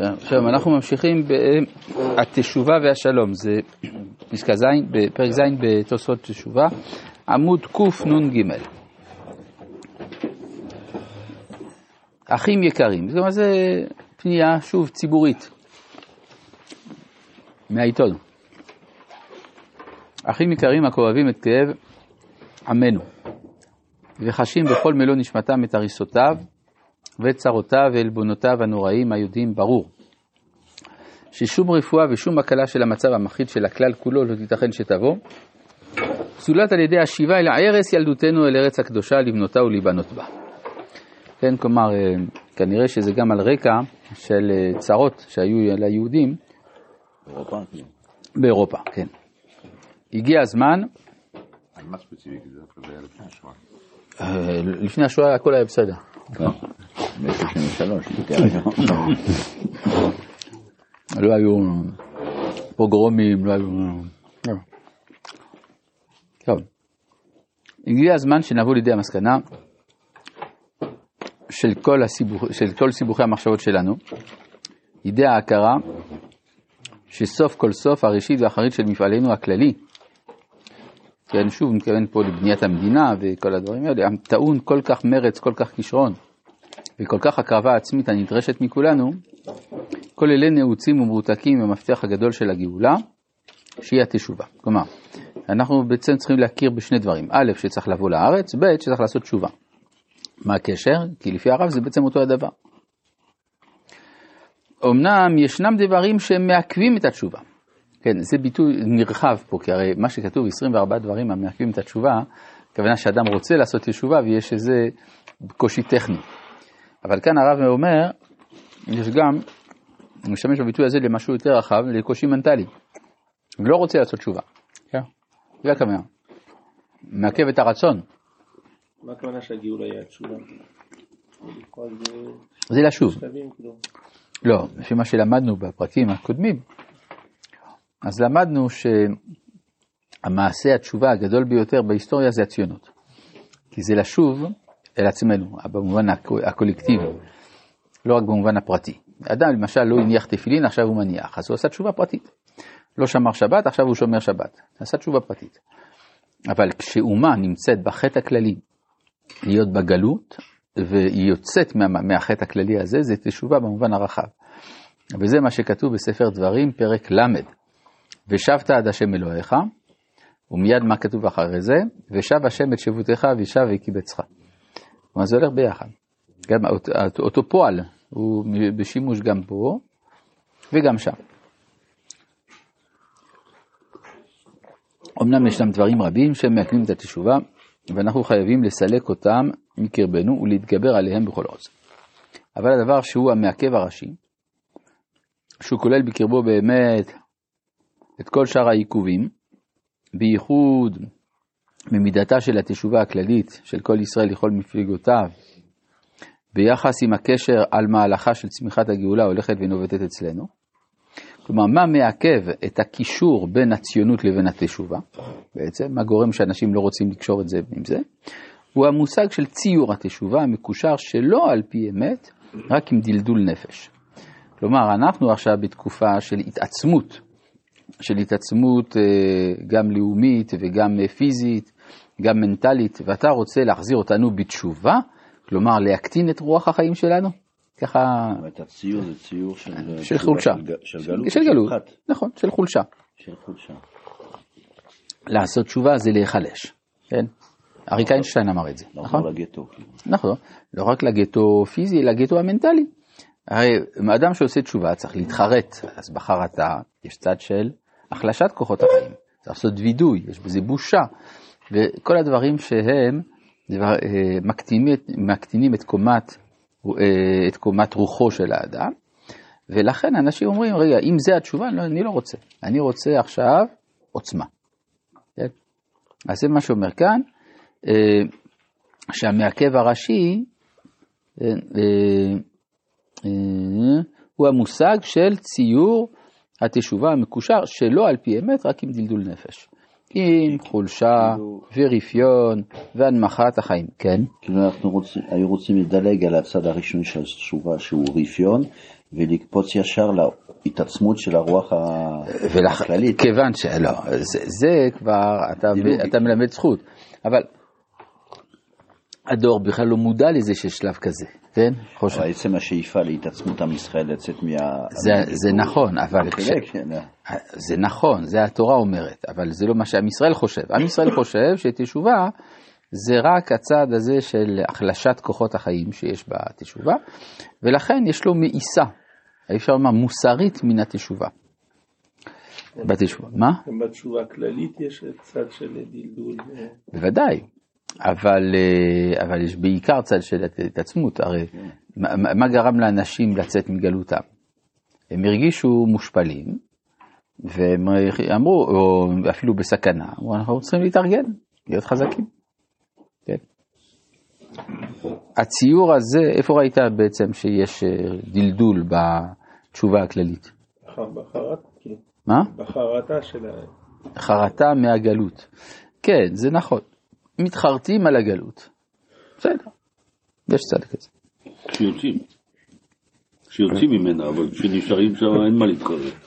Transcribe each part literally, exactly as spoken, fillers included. עכשיו אנחנו ממשיכים בתשובה והשלום, זה פסקה זין, בפרק זין בתוספות תשובה, עמוד קנ"ג. אחים יקרים, זאת אומרת זה פנייה שוב ציבורית מהעיתון. אחים יקרים הכואבים את כאב עמנו וחשים בכל מלוא נשמתם את הריסותיו וצרותיו ואלבונותיו הנוראים היהודים ברור ששום רפואה ושום הקלה של המצב המחריד של הכלל כולו לא תיתכן שתבוא זולת על ידי השיבה אל ערש ילדותנו אל ארץ הקדושה לבנותה ולהיבנות בה. כן, כלומר כנראה שזה גם על רקע של צרות שהיו ליהודים באירופה. באירופה, כן. הגיע הזמן. מה ספציפי כזה? זה היה לפני השואה. לפני השואה הכל היה בסדר. לא היו פוגרומים, לא היו... טוב. הגיע הזמן שנבוא לידי המסקנה של כל הסיבוכ... של כל סיבוכי המחשבות שלנו, לידי ההכרה שסוף כל סוף הראשית והאחרית של מפעלנו הכללי, כן, שוב מתכוון פה לבניית המדינה וכל הדברים האלה, טעון כל כך מרץ, כל כך כישרון וכל כך הקרבה עצמית הנדרשת מכולנו, כל אלה נעוצים ומרותקים במפתח הגדול של הגאולה, שהיא התשובה. כלומר, אנחנו בעצם צריכים להכיר בשני דברים. א', שצריך לבוא לארץ, ב', שצריך לעשות תשובה. מה הקשר? כי לפי הרב זה בעצם אותו הדבר. אמנם ישנם דברים שמעכבים את התשובה. כן, זה ביטוי נרחב פה, כי הרי מה שכתוב, עשרים וארבעה דברים המעכבים את התשובה, הכוונה שאדם רוצה לעשות תשובה ויש איזה קושי טכני. אבל כאן הרב אומר, יש גם, הוא משתמש בביטוי הזה למשהו יותר רחב, לקושי מנטלי. הוא לא רוצה לעשות תשובה. כן. זה הכוונה. מעכב את הרצון. מה הכוונה שהגיעו לה התשובה? זה לשוב. לא, לפי מה שלמדנו בפרקים הקודמים, אז למדנו שהמעשה התשובה הגדול ביותר בהיסטוריה זה הציונות. כי זה לשוב אל עצמנו, במובן הקולקטיבי, לא רק במובן הפרטי. אדם למשל לא הניח תפילין, עכשיו הוא מניח, אז הוא עשה תשובה פרטית. לא שמר שבת, עכשיו הוא שומר שבת. עשה תשובה פרטית. אבל כשאומה נמצאת בחטא הכללי, להיות בגלות, והיא יוצאת מה, מהחטא הכללי הזה, זה תשובה במובן הרחב. וזה מה שכתוב בספר דברים, פרק למד. ושבת עד השם אלוהיך, ומיד מה כתוב אחרי זה, ושב השם את שבותך וישב וקיבצך. כלומר זה הולך ביחד. גם אותו פועל הוא בשימוש גם פה וגם שם. אמנם ישנם דברים רבים שמעכבים את התשובה, ואנחנו חייבים לסלק אותם מקרבנו ולהתגבר עליהם בכל עוז. אבל הדבר שהוא המעכב הראשי, שהוא כולל בקרבו באמת את כל שאר העיכובים, בייחוד ממידתה של התשובה הכללית של כל ישראל לכל מפלגותיו, ביחס עם הקשר על מהלכה של צמיחת הגאולה הולכת ונובטת אצלנו. כלומר, מה מעכב את הקישור בין הציונות לבין התשובה, בעצם, מה גורם שאנשים לא רוצים לקשור את זה עם זה, הוא המושג של ציור התשובה המקושר שלא על פי אמת, רק עם דלדול נפש. כלומר, אנחנו עכשיו בתקופה של התעצמות, של התעצמות גם לאומית וגם פיזית, גם מנטלית, ואתה רוצה להחזיר אותנו בתשובה, כלומר להקטין את רוח החיים שלנו, ככה... את הציור זה ציור של... של חולשה. של גלות. של גלות, נכון, של חולשה. של חולשה. לעשות תשובה זה להיחלש, כן? אריק איינשטיין אמר את זה, נכון? לא רק לגטו. נכון, לא רק לגטו פיזי, אלא לגטו המנטלי. הרי האדם שעושה תשובה צריך להתחרט, אז בחרטה יש צד של החלשת כוחות החיים, צריך לעשות וידוי, יש בזה בושה, וכל הדברים שהם דבר, מקטינים, מקטינים את, קומת, את קומת רוחו של האדם, ולכן אנשים אומרים, רגע, אם זה התשובה, לא, אני לא רוצה, אני רוצה עכשיו עוצמה. כן? אז זה מה שאומר כאן, שהמעכב הראשי, הוא המושג של ציור התשובה המקושר שלא על פי אמת רק עם דלדול נפש. עם חולשה כאילו... ורפיון והנמחת החיים. כן? כאילו אנחנו רוצים, היו רוצים לדלג על הצד הראשון של התשובה שהוא רפיון, ולקפוץ ישר להתעצמות של הרוח הכללית. כיוון שלא, זה, זה כבר, אתה, אתה מלמד זכות. אבל הדור בכלל לא מודע לזה שיש שלב כזה. כן? חושב. אבל עצם השאיפה להתעצמות עם ישראל לצאת מה... זה, זה נכון, אבל... כש... זה נכון, זה התורה אומרת, אבל זה לא מה שעם ישראל חושב. עם ישראל חושב שתשובה זה רק הצד הזה של החלשת כוחות החיים שיש בתשובה, ולכן יש לו מאיסה, אפשר לומר, מוסרית מן התשובה. בתשובה, מה? בתשובה הכללית יש צד של דילדול. בוודאי. אבל, אבל יש בעיקר צד של התעצמות, הרי מה, מה גרם לאנשים לצאת מגלותם? הם הרגישו מושפלים, והם אמרו, או אפילו בסכנה, אנחנו צריכים להתארגן, להיות חזקים. כן. הציור הזה, איפה ראית בעצם שיש דלדול בתשובה הכללית? בחרת, כן. מה? בחרתה של... חרתה מהגלות. כן, זה נכון. מתחרטים על הגלות. בסדר. יש צד כזה. כשיוצאים. כשיוצאים ממנה, אבל כשנשארים שם אין מה להתקרב.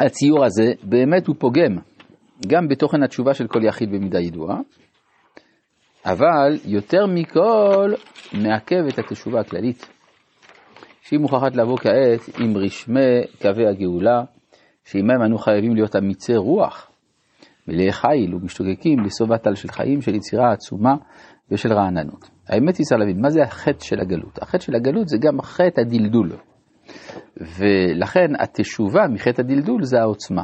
הציור הזה באמת הוא פוגם גם בתוכן התשובה של כל יחיד במידה ידועה, אבל יותר מכל מעכב את התשובה הכללית, שהיא מוכרחת לבוא כעת עם רשמי קווי הגאולה, שעימם אנו חייבים להיות אמיצי רוח, מלאי חיל ומשתוקקים לסובתל של חיים, של יצירה עצומה ושל רעננות. האמת היא סלבין, מה זה החטא של הגלות? החטא של הגלות זה גם חטא הדלדול. ולכן התשובה מחטא הדלדול זה העוצמה.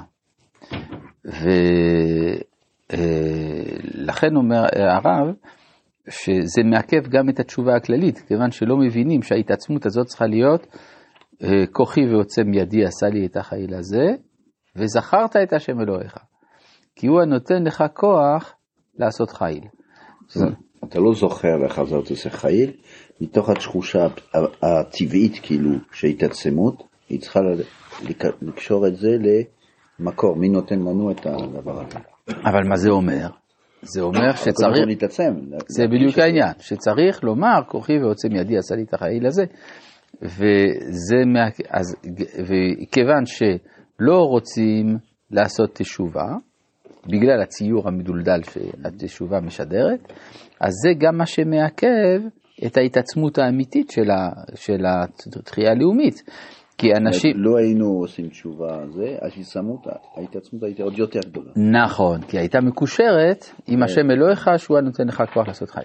ולכן אומר הרב, שזה מעכב גם את התשובה הכללית, כיוון שלא מבינים שההתעצמות הזאת צריכה להיות כוחי ועוצם ידי עשה לי את החיל הזה, וזכרת את השם אלוהיך, כי הוא הנותן לך כוח לעשות חיל. אתה לא זוכר לך זאת עושה חיל, מתוך התחושה הטבעית כאילו שהתעצמות, היא צריכה לקשור את זה למקור, מי נותן לנו את הדבר הזה. אבל מה זה אומר? זה אומר שצריך... זה בדיוק העניין, שצריך לומר כוחי ועוצם ידי עשה לי את החיל הזה, וזה מה... אז... וכיוון שלא רוצים לעשות תשובה, בגלל הציור המדולדל שהתשובה משדרת, אז זה גם מה שמעכב את ההתעצמות האמיתית של, ה... של התחייה הלאומית. כי אנשים... לא היינו עושים תשובה על זה, השמות, ההתעצמות הייתה עוד יותר גדולה. נכון, כי הייתה מקושרת עם השם אלוהיך, שהוא נותן לך כוח לעשות חי.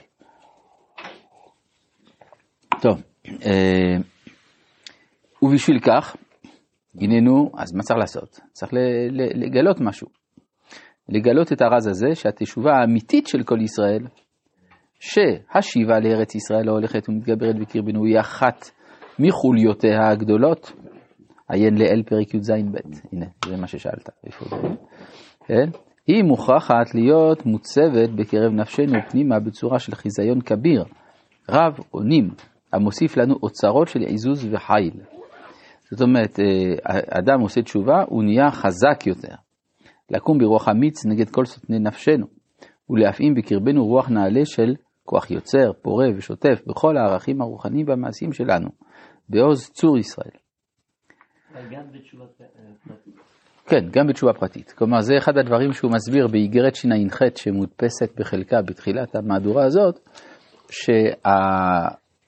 טוב. ובשביל כך, גינינו, אז מה צריך לעשות? צריך לגלות משהו. לגלות את הרז הזה, שהתשובה האמיתית של כל ישראל, שהשיבה לארץ ישראל לא הולכת ומתגברת בקרבנו, היא אחת מחוליותיה הגדולות, עיין לאל פרק י' ז' ב', הנה, זה מה ששאלת. היא מוכרחת להיות מוצבת בקרב נפשנו פנימה בצורה של חיזיון כביר, רב עונים, המוסיף לנו אוצרות של עיזוז וחיל. זאת אומרת, אדם עושה תשובה, הוא נהיה חזק יותר. לקום ברוח אמיץ נגד כל סותני נפשנו, ולהפעים בקרבנו רוח נעלה של כוח יוצר, פורה ושוטף, בכל הערכים הרוחניים והמעשיים שלנו, בעוז צור ישראל. גם בתשובה פרטית. כן, גם בתשובה פרטית. כלומר, זה אחד הדברים שהוא מסביר באיגרת שי"ח, שמודפסת בחלקה בתחילת המהדורה הזאת, שה...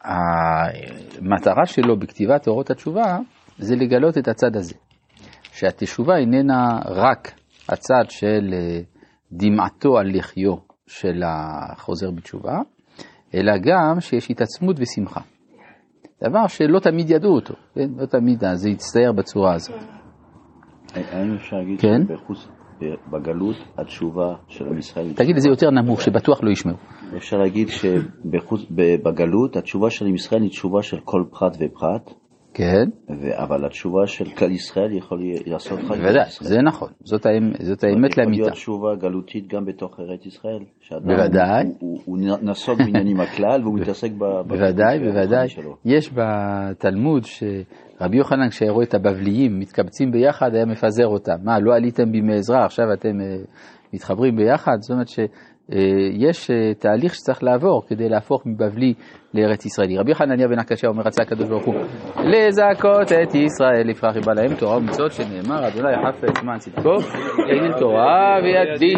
המטרה שלו בכתיבת אורות התשובה זה לגלות את הצד הזה, שהתשובה איננה רק הצד של דמעתו על לחיו של החוזר בתשובה, אלא גם שיש התעצמות ושמחה, דבר שלא תמיד ידעו אותו, לא תמיד זה יצטייר בצורה הזאת. האם אפשר להגיד שבחוץ בגלות התשובה של עם ישראל, תגיד את זה יותר נמוך שבטוח לא ישמעו, אפשר להגיד שבגלות התשובה של עם ישראל היא תשובה של כל פרט ופרט, כן. אבל התשובה של כלל ישראל יכול לעשות חיים בישראל. זה נכון, זאת האמת לאמיתה. יכול להיות תשובה גלותית גם בתוך ארץ ישראל. בוודאי. הוא נסוג בעניינים הכלל והוא מתעסק בוודאי, בוודאי. יש בתלמוד שרבי יוחנן כשהראו את הבבליים מתקבצים ביחד היה מפזר אותם. מה, לא עליתם בי מעזרה, עכשיו אתם מתחברים ביחד? זאת אומרת ש... יש תהליך שצריך לעבור כדי להפוך מבבלי לארץ ישראלי. רבי חנניה בן הקשה אומר, רצה הקדוש ברוך הוא לזכות את ישראל לפרח יבא להם תורה ומצוות, שנאמר אדוני חפץ למען צדקו יגדיל תורה ויגדיל